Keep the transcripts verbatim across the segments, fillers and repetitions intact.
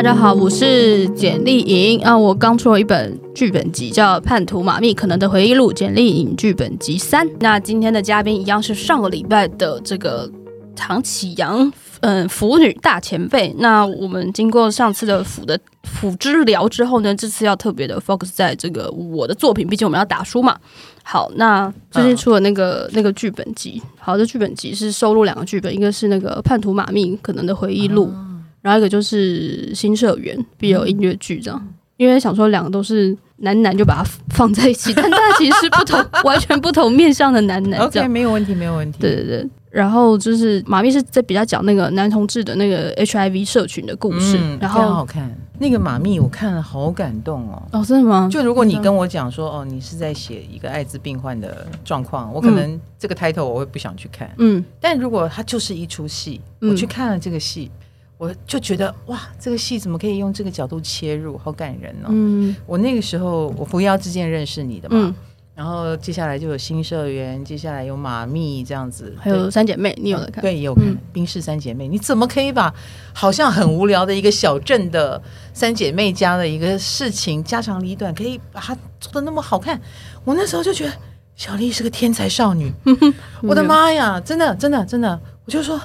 大家好，我是简丽颖啊，我刚出了一本剧本集叫《叛徒马密可能的回忆录》，简丽颖剧本集三。那今天的嘉宾一样是上个礼拜的这个唐启阳，嗯，腐女大前辈。那我们经过上次的腐的腐之聊之后呢，这次要特别的 focus 在这个我的作品，毕竟我们要打书嘛。好，那最近出了那个、嗯、那个剧本集，好，这剧本集是收录两个剧本，一个是那个《叛徒马密可能的回忆录》。嗯，然后一个就是新社员 B L 音乐剧这样、嗯、因为想说两个都是男男就把它放在一起，但它其实是不同完全不同面向的男男这样。OK， 没有问题没有问题。对对对。然后就是马密是在比较讲那个男同志的那个 H I V 社群的故事，嗯，然后非常好看。那个马密我看了好感动哦。哦，真的吗？就如果你跟我讲说哦，你是在写一个艾滋病患的状况，我可能这个 title 我会不想去看，嗯，但如果它就是一出戏，我去看了这个戏。嗯，我就觉得哇，这个戏怎么可以用这个角度切入，好感人哦。嗯，我那个时候我扶摇之间认识你的嘛，嗯，然后接下来就有新社员，接下来有马密这样子，还有三姐妹，你有的看？对，也有看，嗯，冰室三姐妹。你怎么可以把好像很无聊的一个小镇的三姐妹家的一个事情家长里短，可以把它做得那么好看？我那时候就觉得小丽是个天才少女，嗯，我的妈呀，真的真的真的，我就说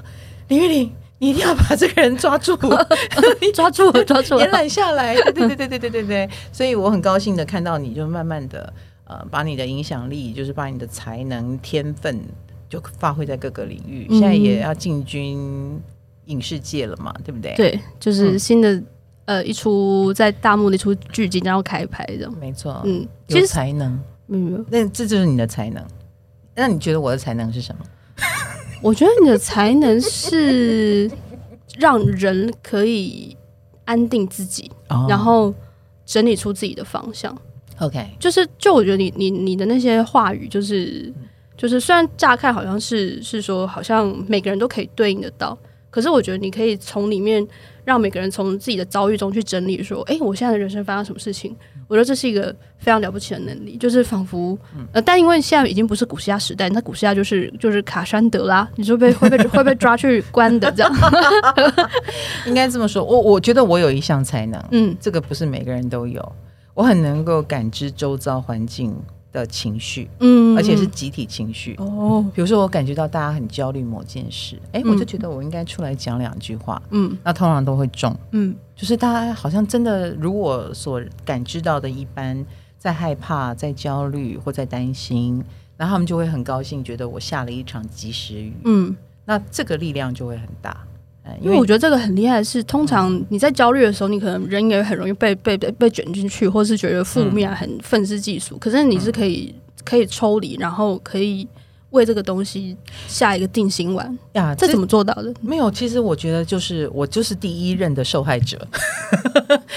林玉玲。你一定要把这个人抓住抓住抓住延揽下来。对对对对对对对，所以我很高兴的看到你就慢慢的、呃、把你的影响力，就是把你的才能天分就发挥在各个领域，嗯，现在也要进军影视界了嘛，对不对？对，就是新的，嗯，呃一出在大幕的一出剧集然后开拍的。没错，嗯，有才能，嗯，那这就是你的才能。那你觉得我的才能是什么？我觉得你的才能是让人可以安定自己，oh. 然后整理出自己的方向。OK， 就是就我觉得你你你的那些话语，就是就是虽然乍看好像是是说好像每个人都可以对应得到，可是我觉得你可以从里面让每个人从自己的遭遇中去整理说，哎，我现在的人生发生什么事情？我觉得这是一个非常了不起的能力，就是仿佛，呃，但因为现在已经不是古希腊时代，那古希腊就是就是卡山德拉，你说被会被会被抓去关的这样，应该这么说。我我觉得我有一项才能，嗯，这个不是每个人都有，我很能够感知周遭环境的情绪，嗯，而且是集体情绪。哦，比如说我感觉到大家很焦虑某件事，哎，嗯，我就觉得我应该出来讲两句话，嗯，那通常都会中，嗯，就是大家好像真的如我所感知到的一般，在害怕、在焦虑或在担心，然后他们就会很高兴，觉得我下了一场及时雨，嗯，那这个力量就会很大。因为我觉得这个很厉害的是，通常你在焦虑的时候，你可能人也很容易被被被卷进去，或是觉得负面，很愤世嫉俗。可是你是可以可以抽离，然后可以为这个东西下一个定心丸呀。这怎么做到的？没有，其实我觉得就是我就是第一任的受害者，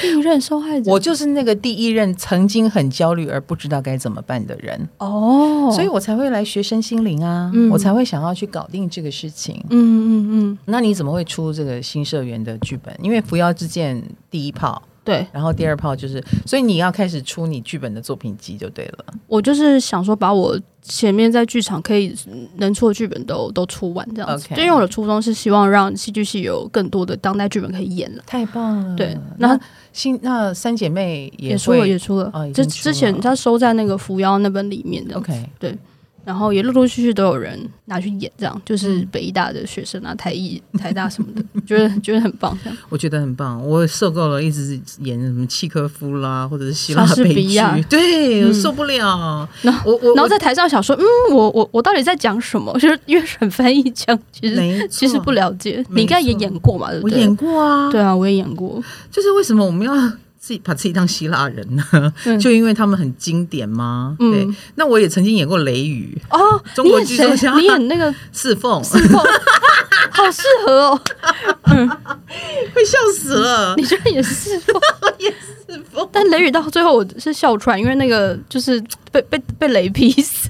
第一任受害者，我就是那个第一任曾经很焦虑而不知道该怎么办的人哦，所以我才会来学身心灵啊，嗯，我才会想要去搞定这个事情。嗯嗯嗯。那你怎么会出这个新社员的剧本？因为扶摇之剑第一炮。对，然后第二炮就是，所以你要开始出你剧本的作品集就对了。我就是想说，把我前面在剧场可以能出的剧本都都出完这样子。Okay. 就因为我的初衷是希望让戏剧系有更多的当代剧本可以演了。太棒了！对，那新那三姐妹 也, 也出了，也出了。哦，出了之前她收在那个扶摇那本里面的。OK， 对。然后也陆陆续续都有人拿去演这样，就是北艺大的学生啊，台艺台大什么的觉得觉得很棒这样。我觉得很棒，我受够了一直演什么契科夫啦或者是希腊悲剧，对，嗯，我受不了。然 后, 我我然后在台上想说嗯我我我到底在讲什么，就是因为很翻译讲其实其实不了解。你应该也演过嘛，对不对？我演过啊。对啊，我也演过。就是为什么我们要自己把自己当希腊人呢，嗯，就因为他们很经典吗？嗯，对。那我也曾经演过《雷雨》哦，中国剧作家，你演那个四凤，四凤好适合哦，嗯，会笑死了。你居然演四凤，我演四凤，但《雷雨》到最后我是笑出来，因为那个就是被被被雷劈死，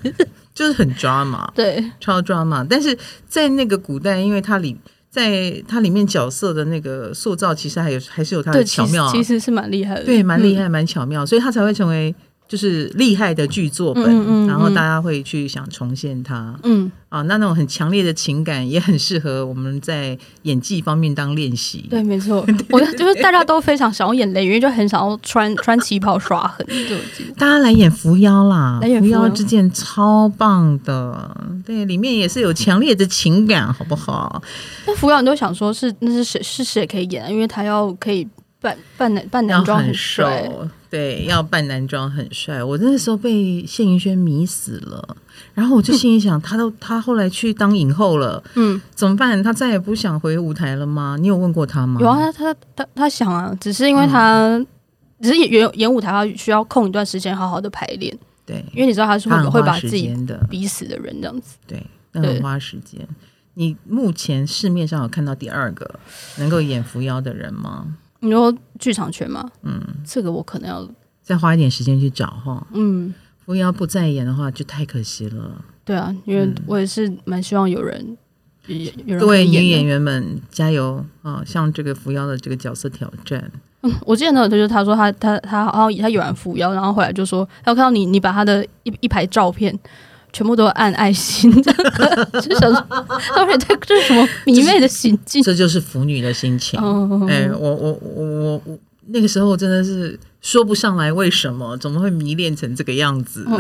就是很 drama， 对，超 drama。但是在那个古代，因为它里。在它里面角色的那个塑造，其实还有还是有它的巧妙，啊，其, 实其实是蛮厉害的，对，蛮厉害，蛮，嗯，巧妙，所以它才会成为就是厉害的剧作本，嗯嗯嗯，然后大家会去想重现它，嗯啊，那那种很强烈的情感也很适合我们在演技方面当练习。对，没错，我就是大家都非常想要演雷雨，就很想要穿穿旗袍耍狠，大家来演扶妖啦，来演扶妖之剑超棒的，对，里面也是有强烈的情感，好不好？那扶妖你都想说是那是谁是谁可以演，因为他要可以扮扮男扮男装很帅。对，要扮男装很帅，我那时候被谢盈萱迷死了，然后我就心里想，他都他后来去当影后了，嗯，怎么办？他再也不想回舞台了吗？你有问过他吗？有啊，他他他想啊，只是因为他、嗯、只是演演舞台，他需要空一段时间好好的排练，对，因为你知道他是会把自己逼死的人，这样子，对，那很花时间。你目前市面上有看到第二个能够演扶妖的人吗？你说剧场圈吗？嗯，这个我可能要再花一点时间去找哈。嗯，扶妖不再演的话，就太可惜了。对啊，因为我也是蛮希望有人，嗯、有人各位女演员们加油啊！向这个扶妖的这个角色挑战。嗯，我之前的就是他说他他他好像他演完扶妖，然后回来就说，然后看到你你把他的一一排照片。全部都按爱心，就想说，到底这这是什么迷妹的行径？这就是腐女的心情。哎、oh. 欸，我我我我那个时候真的是说不上来为什么，怎么会迷恋成这个样子？ Oh.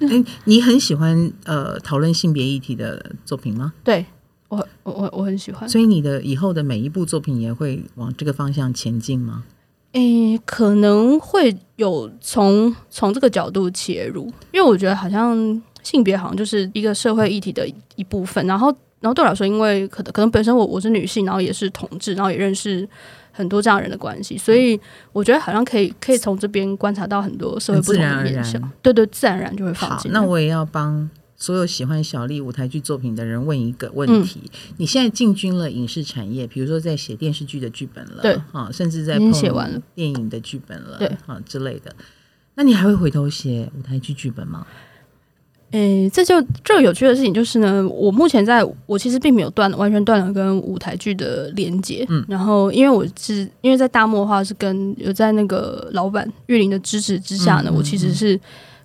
欸、你很喜欢呃讨论性别议题的作品吗？对，我我我很喜欢。所以你的以后的每一部作品也会往这个方向前进吗？诶，可能会有从从这个角度切入，因为我觉得好像性别好像就是一个社会议题的一部分。然后，然后对我来说，因为可能可能本身我我是女性，然后也是同志，然后也认识很多这样人的关系，所以我觉得好像可以可以从这边观察到很多社会不同的面向。对对，自然而然就会放进。好，那我也要帮所有喜欢小丽舞台剧作品的人问一个问题、嗯、你现在进军了影视产业，比如说在写电视剧的剧本了，对、啊、甚至在碰电影的剧本了，对、啊、之类的，那你还会回头写舞台剧剧本吗？诶，这就最有趣的事情就是呢，我目前在我其实并没有断完全断了跟舞台剧的连接、嗯、然后因为我是因为在大漠的话是跟有在那个老板玉林的支持之下呢、嗯、我其实是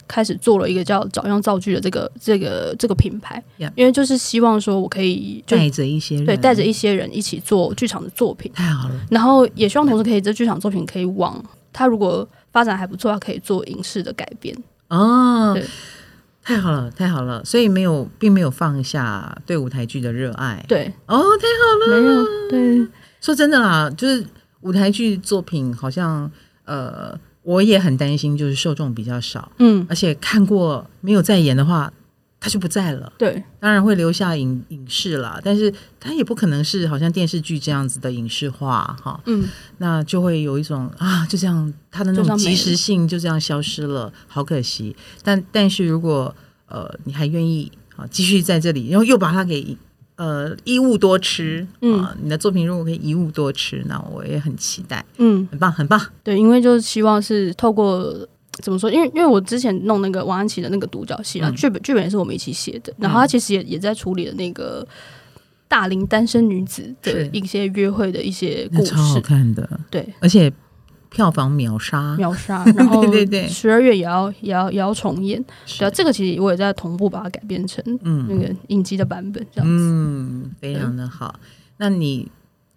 开始做了一个叫“找样造句”的这个、这个、这个品牌， yeah. 因为就是希望说我可以带着一些人，对，带着一些人一起做剧场的作品，太好了。然后也希望同时可以这剧场作品可以往它如果发展还不错，它可以做影视的改编哦。对，太好了，太好了。所以没有，并没有放下对舞台剧的热爱。对，哦，太好了。没有，对，说真的啦，就是舞台剧作品好像呃。我也很担心，就是受众比较少，嗯，而且看过没有再演的话，他就不在了。对，当然会留下影影视啦，但是他也不可能是好像电视剧这样子的影视化哈，嗯，那就会有一种啊，就这样，他的那种即时性就这样消失了，好可惜。但但是如果呃你还愿意啊继续在这里，然后又把它给呃一物多吃，嗯、呃，你的作品如果可以一物多吃，那我也很期待，嗯，很棒很棒。对，因为就是希望是透过怎么说，因为因为我之前弄那个王安祈的那个独角戏啊，剧、嗯、本剧本也是我们一起写的，然后他其实也、嗯、也在处理的那个大龄单身女子的一些约会的一些故事，超好看的，对，而且票房秒杀秒杀，然后对对对，十二月也要也要也要重演，对啊，这个其实我也在同步把它改编成那个影集的版本，这样子，嗯，非常的好。那你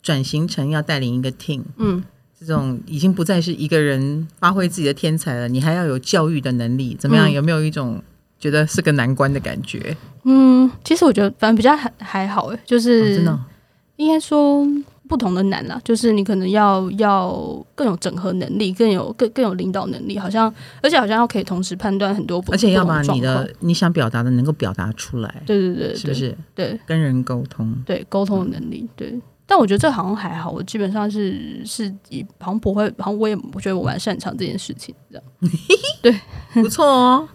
转型成要带领一个 team， 嗯，这种已经不再是一个人发挥自己的天才了，你还要有教育的能力，怎么样？嗯、有没有一种觉得是个难关的感觉？嗯，其实我觉得反正比较还还好哎，就是、哦、真的、哦、应该说。不同的难啦，就是你可能要要更有整合能力，更有更更有领导能力，好像而且好像要可以同时判断很多不，而且要把你的你想表达的能够表达出来，对对对，是不是？对，跟人沟通，对沟通的能力，对。但我觉得这好像还好，我基本上是是以好像不会，好像我也我觉得我蛮擅长这件事情，这样对，不错哦。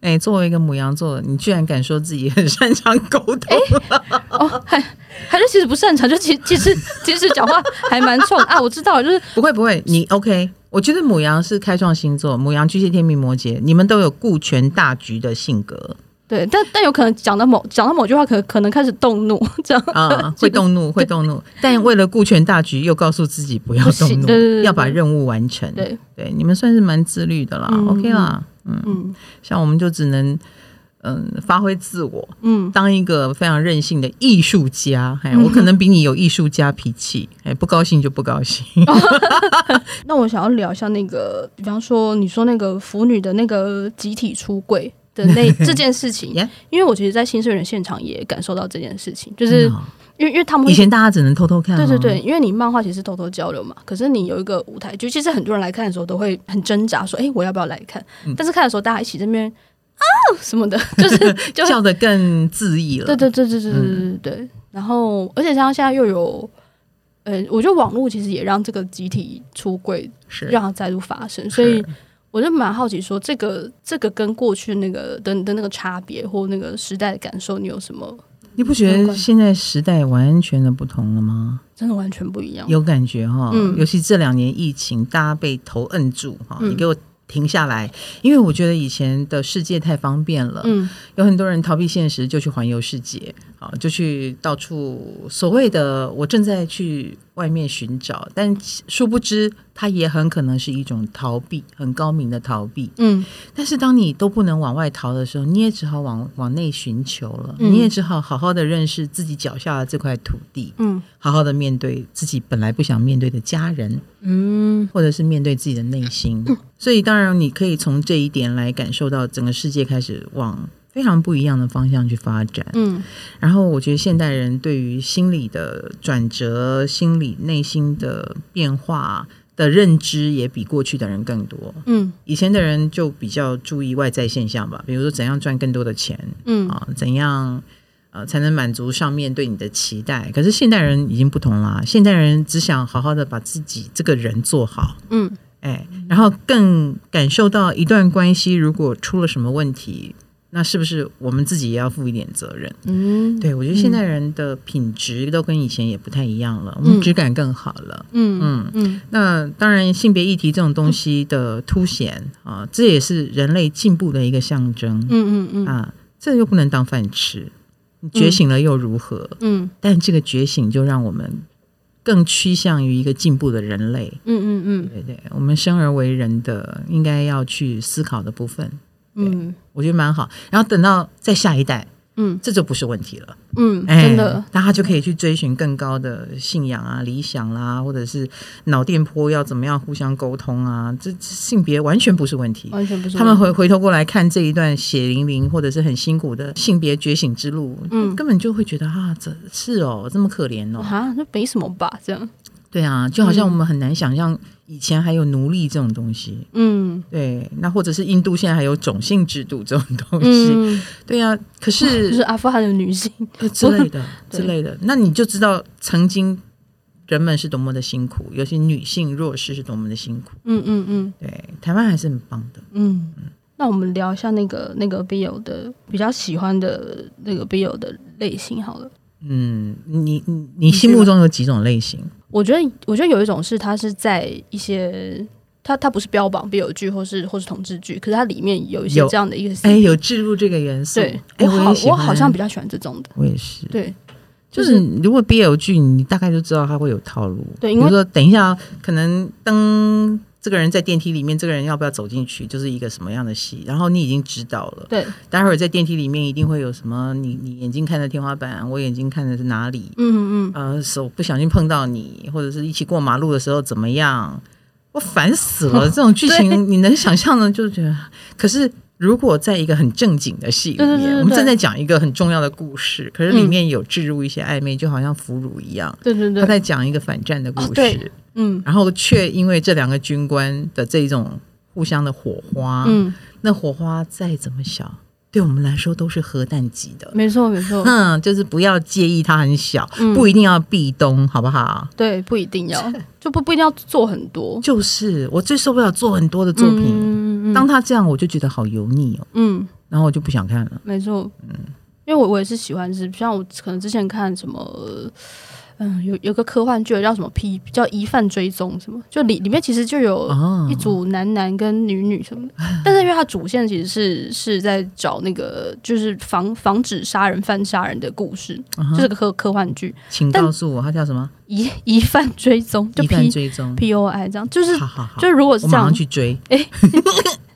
哎、欸，作为一个牡羊座，你居然敢说自己很擅长沟通、欸？哦，还还是其实不擅长，就其其实其实讲话还蛮冲啊。我知道了，就是不会不会，你 OK？ 我觉得牡羊是开创星座，牡羊、巨蟹、天秤、摩羯，你们都有顾全大局的性格。对，但但有可能讲到某讲到某句话，可可能开始动怒，这样啊，会动怒，会动怒。但为了顾全大局，又告诉自己不要动怒，对对对，要把任务完成。对对，你们算是蛮自律的啦、嗯、，OK 啦，嗯嗯，像我们就只能嗯发挥自我，嗯，当一个非常任性的艺术家。哎、嗯，我可能比你有艺术家脾气，哎，不高兴就不高兴。那我想要聊一下那个，比方说你说那个腐女的那个集体出柜。的那这件事情，yeah? 因为我其实在新社员现场也感受到这件事情，就是、嗯哦、因为因为他们以前大家只能偷偷看、哦，对对对，因为你漫画其实偷偷交流嘛，可是你有一个舞台剧，其实很多人来看的时候都会很挣扎说，说哎我要不要来看、嗯？但是看的时候大家一起这边啊什么的，就是就笑得更恣意了。对对对对对对对、嗯、对。然后而且像现在又有，呃，我觉得网络其实也让这个集体出柜让它再度发生，所以。我就蛮好奇说这个这个跟过去那个的的那个差别或那个时代的感受，你有什么？你不觉得现在时代完全的不同了吗？真的完全不一样，有感觉哈、嗯。尤其这两年疫情，大家被头摁住哈，你给我停下来、嗯，因为我觉得以前的世界太方便了，嗯，有很多人逃避现实就去环游世界，啊，就去到处所谓的我正在去。外面寻找，但殊不知它也很可能是一种逃避，很高明的逃避。嗯，但是当你都不能往外逃的时候，你也只好往往内寻求了、嗯、你也只好好好的认识自己脚下的这块土地，嗯，好好的面对自己本来不想面对的家人，嗯，或者是面对自己的内心、嗯、所以当然你可以从这一点来感受到整个世界开始往非常不一样的方向去发展，嗯，然后我觉得现代人对于心理的转折、心理内心的变化的认知也比过去的人更多，嗯，以前的人就比较注意外在现象吧，比如说怎样赚更多的钱，嗯啊，怎样呃才能满足上面对你的期待，可是现代人已经不同了，现代人只想好好的把自己这个人做好，嗯，哎，然后更感受到一段关系如果出了什么问题。那是不是我们自己也要负一点责任？嗯，对，我觉得现代人的品质都跟以前也不太一样了，嗯、我们质感更好了。嗯嗯嗯。那当然，性别议题这种东西的凸显、嗯、啊，这也是人类进步的一个象征。嗯嗯嗯。啊，这又不能当饭吃，你觉醒了又如何？嗯。但这个觉醒就让我们更趋向于一个进步的人类。嗯嗯嗯。对对，我们生而为人的应该要去思考的部分。嗯，我觉得蛮好。然后等到再下一代，嗯，这就不是问题了。嗯，哎、真的，大家就可以去追寻更高的信仰啊、理想啦、啊，或者是脑电波要怎么样互相沟通啊，这性别完全不是问题，完全不是问题。他们回回头过来看这一段血淋淋或者是很辛苦的性别觉醒之路，嗯，根本就会觉得啊，这是哦，这么可怜哦，啊，那没什么吧，这样。对啊，就好像我们很难想象以前还有奴隶这种东西，嗯，对，那或者是印度现在还有种姓制度这种东西，嗯、对啊，可是就是阿富汗的女性之类的之类的，那你就知道曾经人们是多么的辛苦，尤其女性弱势是多么的辛苦，嗯嗯嗯，对，台湾还是很棒的，嗯嗯。那我们聊一下那个那个 B L 的比较喜欢的那个 B L 的类型好了，嗯，你你你心目中有几种类型？我觉得，我觉得有一种是，它是在一些，它它不是标榜 B L 剧或是或是同志剧，可是它里面有一些这样的一个，哎、欸，有置入这个元素。对，欸、我好我，我好像比较喜欢这种的。我也是。对，就是、就是、如果 B L 剧，你大概就知道它会有套路。对，因为比如说等一下，可能灯。这个人在电梯里面，这个人要不要走进去，就是一个什么样的戏，然后你已经知道了。对，待会儿在电梯里面一定会有什么，你你眼睛看的天花板，我眼睛看的是哪里，嗯嗯呃，手不小心碰到你，或者是一起过马路的时候怎么样，我烦死了、哦、这种剧情你能想象呢，就觉得，可是如果在一个很正经的戏里面，对对对对，我们正在讲一个很重要的故事，可是里面有置入一些暧昧、嗯、就好像俘虏一样，对对对，他在讲一个反战的故事、哦、对，嗯，然后却因为这两个军官的这一种互相的火花，嗯，那火花再怎么小，对我们来说都是核弹级的，没错没错，嗯，就是不要介意它很小、嗯、不一定要壁咚，好不好？对，不一定要，就不不一定要做很多，就是我最受不了做很多的作品、嗯嗯、当他这样我就觉得好油腻哦，嗯，然后我就不想看了，没错，嗯，因为我我也是喜欢，是像我可能之前看什么嗯，有有个科幻剧叫什么 P 叫疑犯追踪什么，就里里面其实就有一组男男跟女女什么的，啊、但是因为它主线其实是是在找那个就是防防止杀人犯杀人的故事，啊、就是个科科幻剧。请告诉我它叫什么？疑疑犯追踪，就 P O I 这样，就是好好好就如果是这样，我马上去追。欸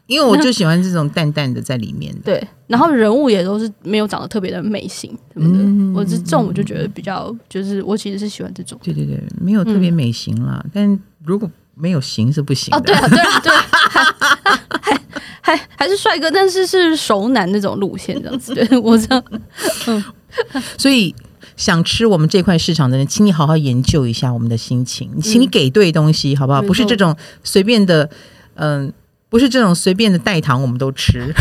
因为我就喜欢这种淡淡的在里面的，对，然后人物也都是没有长得特别的美型什么的，嗯、我这种我就觉得比较就是我其实是喜欢这种，对对对，没有特别美型啦，嗯、但如果没有型是不行的，哦对啊对啊对啊，还还 还, 还是帅哥，但是是熟男那种路线这样子，对我知道，嗯，所以。想吃我们这块市场的人，请你好好研究一下我们的心情，请你给对东西，嗯、好不好？不是这种随便的，嗯、呃，不是这种随便的代糖，我们都吃。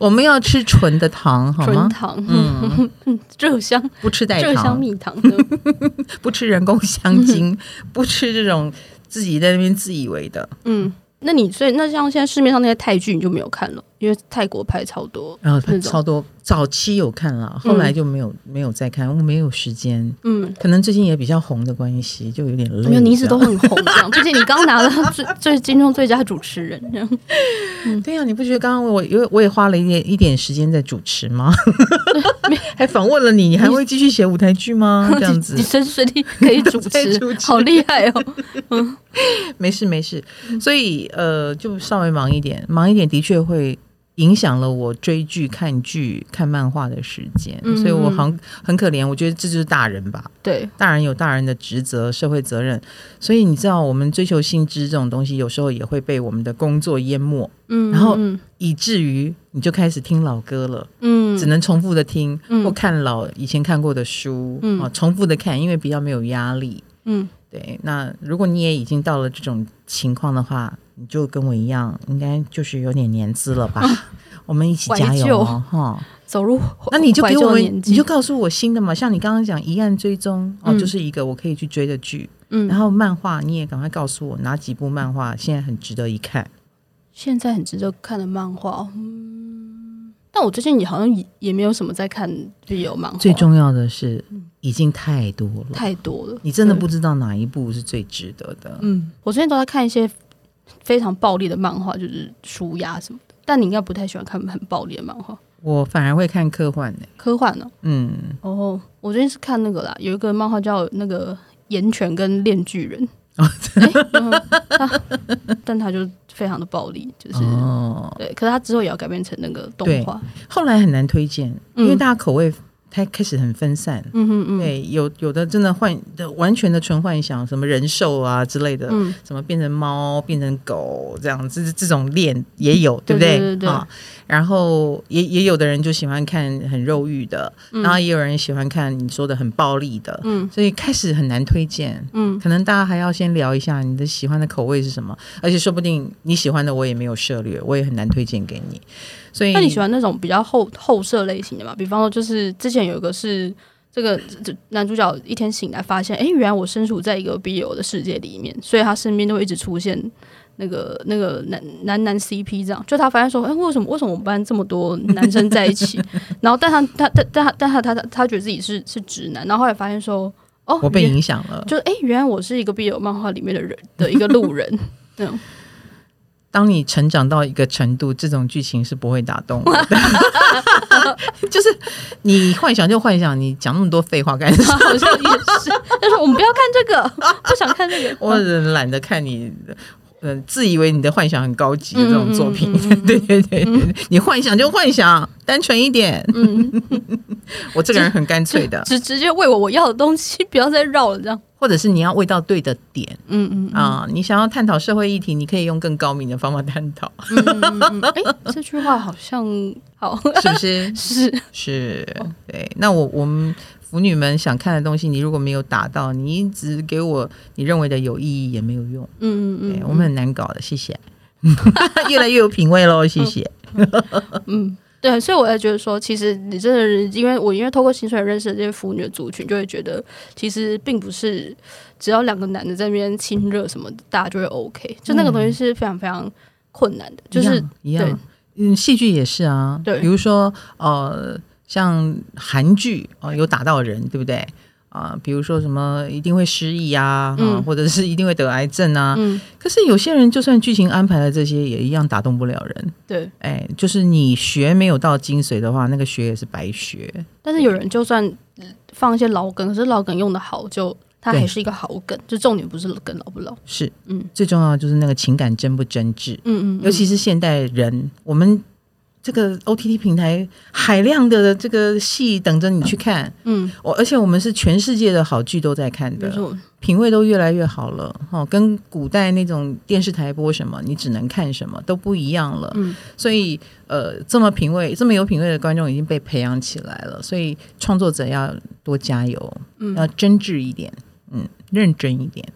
我们要吃纯的糖，好吗？纯糖，嗯，热香，不吃代糖，热香蜜糖，不吃人工香精，不吃这种自己在那边自以为的，嗯。那你所以那像现在市面上那些泰剧你就没有看了，因为泰国拍超多，然后、啊、超多早期有看了，后来就没有、嗯、没有再看，我没有时间，嗯，可能最近也比较红的关系，就有点累。没有，你一直都很红，这样。最近你刚拿了最最金钟最佳主持人，这样。嗯、对呀、啊，你不觉得刚刚我我我也花了一点一点时间在主持吗？还访问了你，你还会继续写舞台剧吗？这样子，你随时随地可以主持，主持好厉害哦。嗯，没事没事，所以。呃，就稍微忙一点，忙一点的确会影响了我追剧、看剧、看漫画的时间，嗯、所以我很很可怜。我觉得这就是大人吧，对，大人有大人的职责、社会责任，所以你知道，我们追求薪资这种东西，有时候也会被我们的工作淹没，嗯，然后以至于你就开始听老歌了，嗯，只能重复的听，嗯、或看老以前看过的书，嗯、啊，重复的看，因为比较没有压力，嗯。对，那如果你也已经到了这种情况的话，你就跟我一样，应该就是有点年资了吧？啊、我们一起加油哦！哦走入那你就给我们，你就告诉我新的嘛，像你刚刚讲《疑案追踪》哦，嗯、就是一个我可以去追的剧。嗯，然后漫画你也赶快告诉我哪几部漫画现在很值得一看？现在很值得看的漫画，嗯，但我最近也好像也也没有什么在看旅游漫画。最重要的是。嗯已经太多了，太多了，你真的不知道哪一部是最值得的。嗯，我最近都在看一些非常暴力的漫画，就是舒压什么的。但你应该不太喜欢看很暴力的漫画，我反而会看科幻呢、欸。科幻呢、喔？嗯，哦， oh, 我最近是看那个啦，有一个漫画叫那个《岩泉跟炼巨人》哦欸，但他就非常的暴力，就是、哦、对。可是他之后也要改编成那个动画，后来很难推荐，因为大家口味。嗯它开始很分散，嗯哼嗯对，有有的真的幻完全的纯幻想，什么人兽啊之类的，嗯、什么变成猫变成狗这样，这这种恋也有，对不对？对对对、啊、然后也也有的人就喜欢看很肉欲的，嗯、然后也有人喜欢看你说的很暴力的，嗯，所以开始很难推荐，嗯，可能大家还要先聊一下你的喜欢的口味是什么，而且说不定你喜欢的我也没有涉猎，我也很难推荐给你。所以那你喜欢那种比较后后设类型的吗？比方说，就是之前有一个是这个男主角一天醒来发现，哎，原来我身处在一个 B L 的世界里面，所以他身边都会一直出现那个那个男男男 C P 这样。就他发现说，哎，为什么为什么我们班这么多男生在一起？然后但他他他但但他他 他, 他觉得自己是是直男，然后后来发现说，哦，我被影响了，就是哎，原来我是一个 B L 漫画里面的人的一个路人这样。当你成长到一个程度，这种剧情是不会打动我的。就是你幻想就幻想，你讲那么多废话干什么？好像也是，但是我们不要看这个，不想看这个。我懒得看你，呃，自以为你的幻想很高级的这种作品。嗯嗯嗯嗯对对对，嗯、你幻想就幻想，单纯一点。嗯，我这个人很干脆的，直直接喂我我要的东西，不要再绕了这样。或者是你要喂到对的点，嗯嗯啊、嗯呃，你想要探讨社会议题，你可以用更高明的方法探讨。哎、嗯嗯嗯，这句话好像好，是不是？是是，对。那我我们腐女们想看的东西，你如果没有打到，你一直给我你认为的有意义也没有用。嗯嗯嗯，我们很难搞的，谢谢。越来越有品味喽，谢谢。嗯。嗯对，所以我也觉得说，其实你真的，因为我因为透过薪水认识的这些腐女的族群，就会觉得其实并不是只要两个男的在那边亲热什么，大家就会 OK。就那个东西是非常非常困难的，嗯、就是一样。一样嗯，戏剧也是啊，对，比如说呃，像韩剧哦、呃，有打到人，对不对？啊，比如说什么一定会失忆啊，嗯、或者是一定会得癌症啊。嗯、可是有些人就算剧情安排了这些，也一样打动不了人。对，哎，就是你学没有到精髓的话，那个学也是白学。但是有人就算放一些老梗，可是老梗用的好就。它还是一个好梗，就重点不是梗老不老，是嗯，最重要的就是那个情感真不真挚，嗯 嗯, 嗯，尤其是现代人，我们这个 O T T 平台海量的这个戏等着你去看，嗯，我而且我们是全世界的好剧都在看的，品味都越来越好了，哦，跟古代那种电视台播什么你只能看什么都不一样了，嗯，所以呃，这么品味这么有品味的观众已经被培养起来了，所以创作者要多加油，嗯，要真挚一点。嗯，认真一点。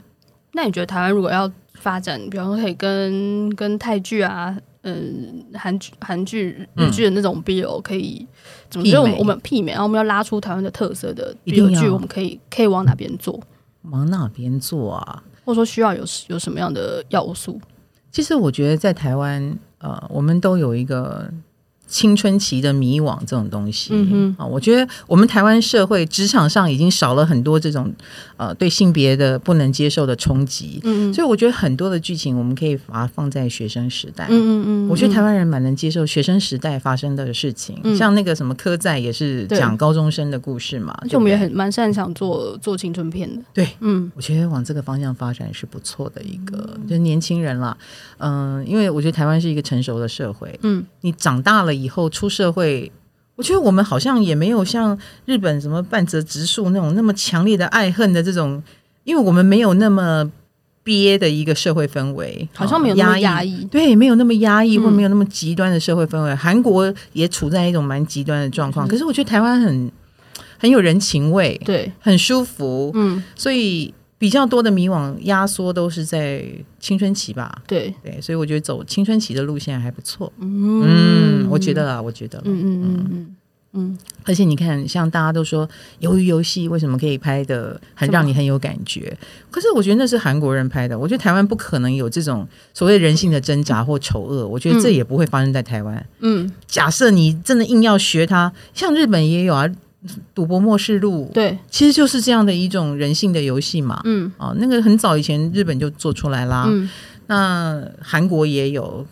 那你觉得台湾如果要发展，比方说可以跟跟泰剧啊，嗯、呃，韩剧、韩剧、日剧的那种 B L 可以怎么？因为我们媲美，然后我们要拉出台湾的特色的 B L 剧，我们可以可以往哪边做？往哪边做啊？或者说需要有有什么样的要素？其实我觉得在台湾，呃，我们都有一个。青春期的迷惘这种东西、嗯啊、我觉得我们台湾社会职场上已经少了很多这种、呃、对性别的不能接受的冲击、嗯、所以我觉得很多的剧情我们可以把它放在学生时代、嗯嗯嗯、我觉得台湾人蛮能接受学生时代发生的事情、嗯、像那个什么科在也是讲高中生的故事嘛，而且我们也很蛮擅长 做, 做青春片的对、嗯、我觉得往这个方向发展是不错的一个、嗯、就是年轻人啦、呃、因为我觉得台湾是一个成熟的社会、嗯、你长大了以后出社会，我觉得我们好像也没有像日本什么半泽直树那种那么强烈的爱恨的这种，因为我们没有那么憋的一个社会氛围，好像没有那么压抑，压抑对，没有那么压抑、嗯、或没有那么极端的社会氛围。韩国也处在一种蛮极端的状况，嗯、可是我觉得台湾很很有人情味，对，很舒服，嗯，所以。比较多的迷惘压缩都是在青春期吧，对对，所以我觉得走青春期的路线还不错， 嗯, 嗯，我觉得啊，我觉得，嗯嗯嗯嗯嗯，而且你看，像大家都说《鱿鱼游戏》为什么可以拍的很让你很有感觉，可是我觉得那是韩国人拍的，我觉得台湾不可能有这种所谓人性的挣扎或丑恶，我觉得这也不会发生在台湾。嗯，假设你真的硬要学它，像日本也有啊。赌博默示录，对，其实就是这样的一种人性的游戏嘛。嗯，哦，那个很早以前日本就做出来啦。嗯，那韩国也有，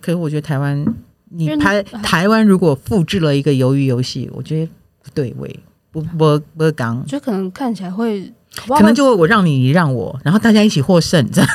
可是我觉得台湾，你拍台湾如果复制了一个鱿鱼游戏，我觉得不对味，不不不刚，就可能看起来会，可能就会我让你，你让我，然后大家一起获胜这样。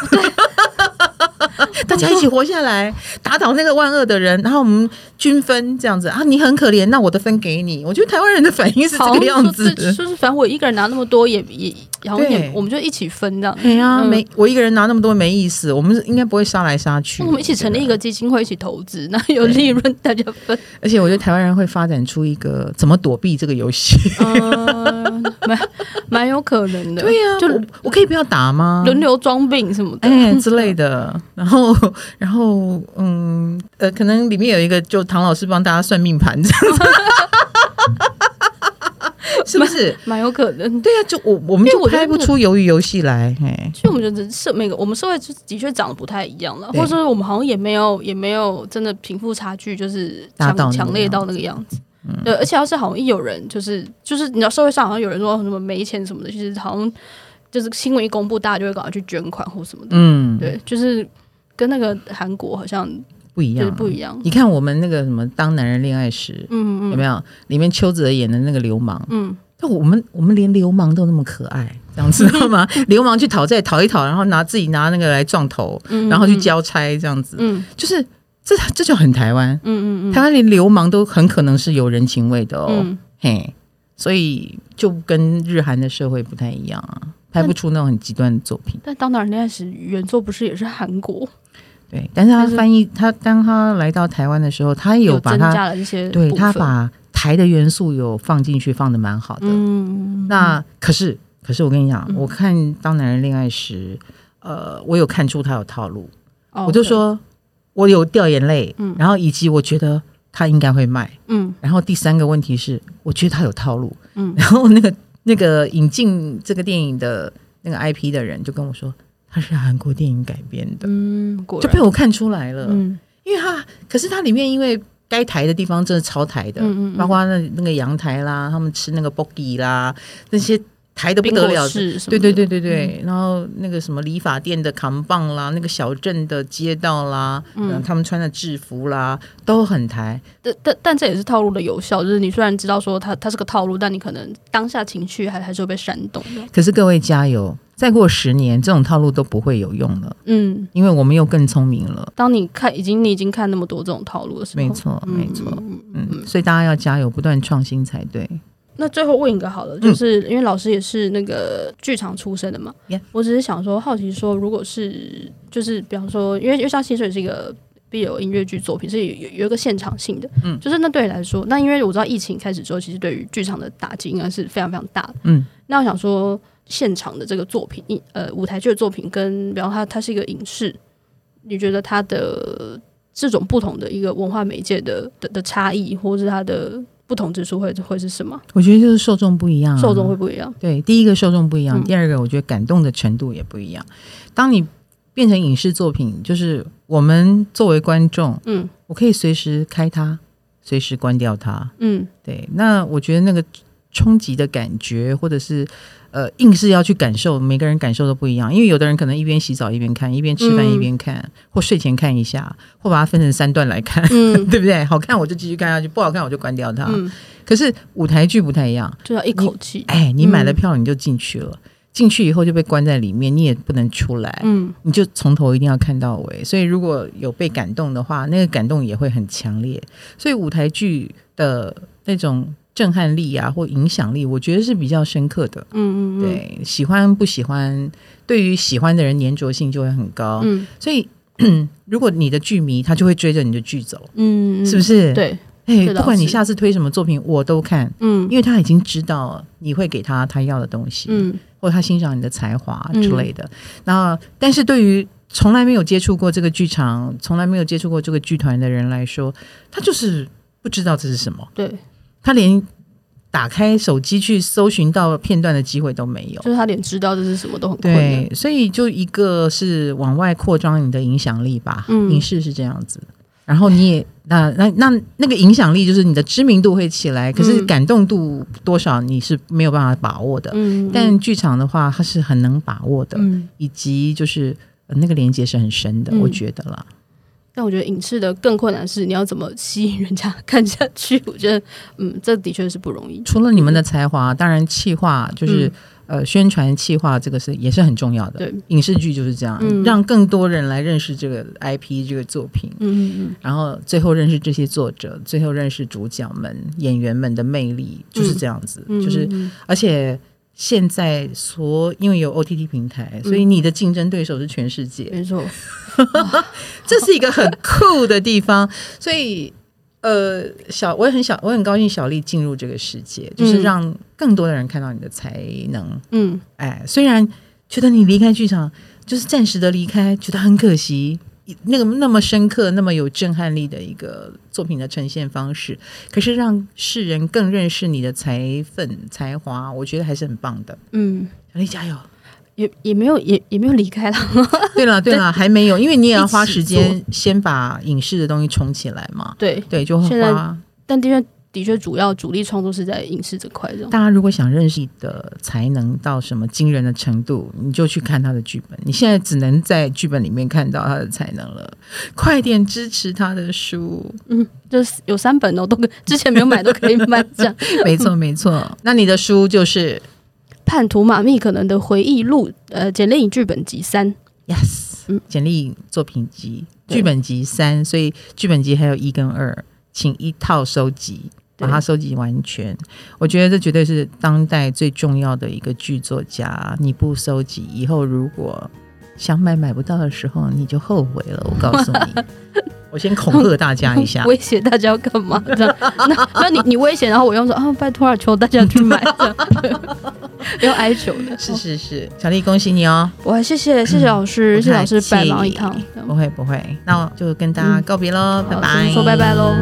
大家一起活下来，打倒那个万恶的人，然后我们均分这样子啊！你很可怜，那我的分给你。我觉得台湾人的反应是这个样子，就是反正我一个人拿那么多也也，然后也我们就一起分这样。对呀、啊，没、嗯、我一个人拿那么多没意思，我们应该不会杀来杀去。我们一起成立一个基金会，一起投资，那有利润大家分。而且我觉得台湾人会发展出一个怎么躲避这个游戏，嗯、蛮蛮有可能的。对呀、啊，就 我, 我可以不要打吗？轮流装病什么的，哎、欸、之类的。然后，然后，嗯，呃，可能里面有一个，就唐老师帮大家算命盘，这样子是不是蛮有可能？对啊，就我我们就拍不出鱿鱼游戏来，哎，所以我们觉得社每个我们社会的确长得不太一样了，或者说我们好像也没有也没有真的贫富差距就是强强烈到那个样子。嗯、对，而且要是好像一有人就是就是你知道社会上好像有人说什么没钱什么的，其实好像就是新闻一公布，大家就会赶快去捐款或什么的。嗯，对，就是。跟那个韩国好像不一样，不一样。你看我们那个什么《当男人恋爱时》，嗯嗯，有没有？里面邱泽演的那个流氓，嗯，但我们我们连流氓都那么可爱，这样知道吗？流氓去讨债，讨一讨，然后拿自己拿那个来撞头，嗯嗯嗯，然后去交差，这样子，嗯，就是这这就很台湾，嗯嗯嗯，台湾连流氓都很可能是有人情味的哦，嗯、嘿，所以就跟日韩的社会不太一样啊，拍不出那种很极端的作品。但《当男人恋爱时》原作不是也是韩国？对，但是他翻译他当他来到台湾的时候，他有把他有增加了一些部分，对，他把台的元素有放进去，放得蛮好的。嗯，那可是可是我跟你讲，嗯、我看《当男人恋爱时》，呃，我有看出他有套路，哦、我就说我有掉眼泪，嗯，然后以及我觉得他应该会卖，嗯，然后第三个问题是，我觉得他有套路，嗯，然后那个那个引进这个电影的那个 I P 的人就跟我说。它是韩国电影改编的，嗯，就被我看出来了。嗯，因为它，可是它里面因为该抬的地方真的超抬的，嗯嗯嗯包括那那个阳台啦，他们吃那个 boggy 啦，那些抬的不得了，对对对对对、嗯。然后那个什么理发店的扛棒啦，那个小镇的街道啦，嗯、他们穿的制服啦，都很抬。但但但这也是套路的有效，就是你虽然知道说它它是个套路，但你可能当下情绪还还是会被煽动的。可是各位加油！再过十年，这种套路都不会有用了。嗯，因为我们又更聪明了。当你看已经你已经看那么多这种套路的时候，没错没错，嗯，嗯嗯所以大家要加油，不断创新才对。那最后问一个好了，就是、嗯、因为老师也是那个剧场出身的嘛， yeah. 我只是想说好奇说，如果是就是比方说，因为因为像《薪水》是一个 B L 音乐剧作品，是 有, 有一个现场性的，嗯，就是那对你来说，那因为我知道疫情开始之后，其实对于剧场的打击应该是非常非常大的，嗯，那我想说，现场的这个作品，呃，舞台剧的作品跟比方它它是一个影视，你觉得它的这种不同的一个文化媒介的 的, 的差异，或是它的不同之处会会是什么？我觉得就是受众不一样、啊，受众会不一样。对，第一个受众不一样，第二个我觉得感动的程度也不一样。嗯、当你变成影视作品，就是我们作为观众，嗯，我可以随时开它，随时关掉它，嗯，对。那我觉得那个冲击的感觉，或者是呃，硬是要去感受，每个人感受都不一样。因为有的人可能一边洗澡一边看，一边吃饭一边看，嗯、或睡前看一下，或把它分成三段来看，嗯、对不对？好看我就继续看下去，不好看我就关掉它。嗯、可是舞台剧不太一样，就要一口气。哎，你买了票你就进去了。嗯进去以后就被关在里面，你也不能出来，嗯，你就从头一定要看到尾。所以如果有被感动的话，那个感动也会很强烈。所以舞台剧的那种震撼力啊，或影响力，我觉得是比较深刻的。嗯嗯嗯，对，喜欢不喜欢，对于喜欢的人粘着性就会很高。嗯，所以如果你的剧迷，他就会追着你的剧走。嗯，是不是？对。哎、欸，不管你下次推什么作品我都看，嗯，因为他已经知道你会给他他要的东西，嗯，或他欣赏你的才华之类的，嗯，然后但是对于从来没有接触过这个剧场，从来没有接触过这个剧团的人来说，他就是不知道这是什么，对，他连打开手机去搜寻到片段的机会都没有，就是他连知道这是什么都很困难。对，所以就一个是往外扩张你的影响力吧，嗯，影视是这样子，然后你也那那那那个影响力就是你的知名度会起来，可是感动度多少你是没有办法把握的。嗯，但剧场的话，它是很能把握的，嗯，以及就是，呃，那个连接是很深的，嗯，我觉得啦。但我觉得影视的更困难是你要怎么吸引人家看下去。我觉得，嗯，这的确是不容易。除了你们的才华，当然企划就是。嗯呃，宣传企划这个是也是很重要的，对，影视剧就是这样，嗯，让更多人来认识这个 I P 这个作品，嗯嗯，然后最后认识这些作者，最后认识主角们演员们的魅力，就是这样子，嗯，就是而且现在所因为有 O T T 平台，所以你的竞争对手是全世界，没错，嗯，这是一个很酷的地方，所以。呃，小我也很小，我很高兴小丽进入这个世界，嗯，就是让更多的人看到你的才能。嗯，哎，虽然觉得你离开剧场就是暂时的离开，觉得很可惜，那个那么深刻、那么有震撼力的一个作品的呈现方式，可是让世人更认识你的才分才华，我觉得还是很棒的。嗯，小丽加油。也也没有也也没有离开了对了对了还没有，因为你也要花时间先把影视的东西冲起来嘛，对对，就会花，但的确的确主要主力创作是在影视这块。大家如果想认识你的才能到什么惊人的程度，你就去看他的剧本，你现在只能在剧本里面看到他的才能了，快点支持他的书，嗯，就是有三本哦，都之前没有买都可以买这样没错没错，那你的书就是叛徒马密可能的回忆录，呃，简历剧本集三 ，yes，嗯，简历作品集，剧本集三，所以剧本集还有一跟二，请一套收集，把它收集完全。我觉得这绝对是当代最重要的一个剧作家，你不收集，以后如果想买买不到的时候，你就后悔了。我告诉你，我先恐吓大家一下，威胁大家要干嘛？这样，那那你你威胁，然后我用说啊，拜托求大家去买，要哀求的。是是是，小丽恭喜你哦！我谢谢谢谢老师，谢谢老师白忙一趟。不会不会，那我就跟大家告别喽，嗯，拜拜，说拜拜喽。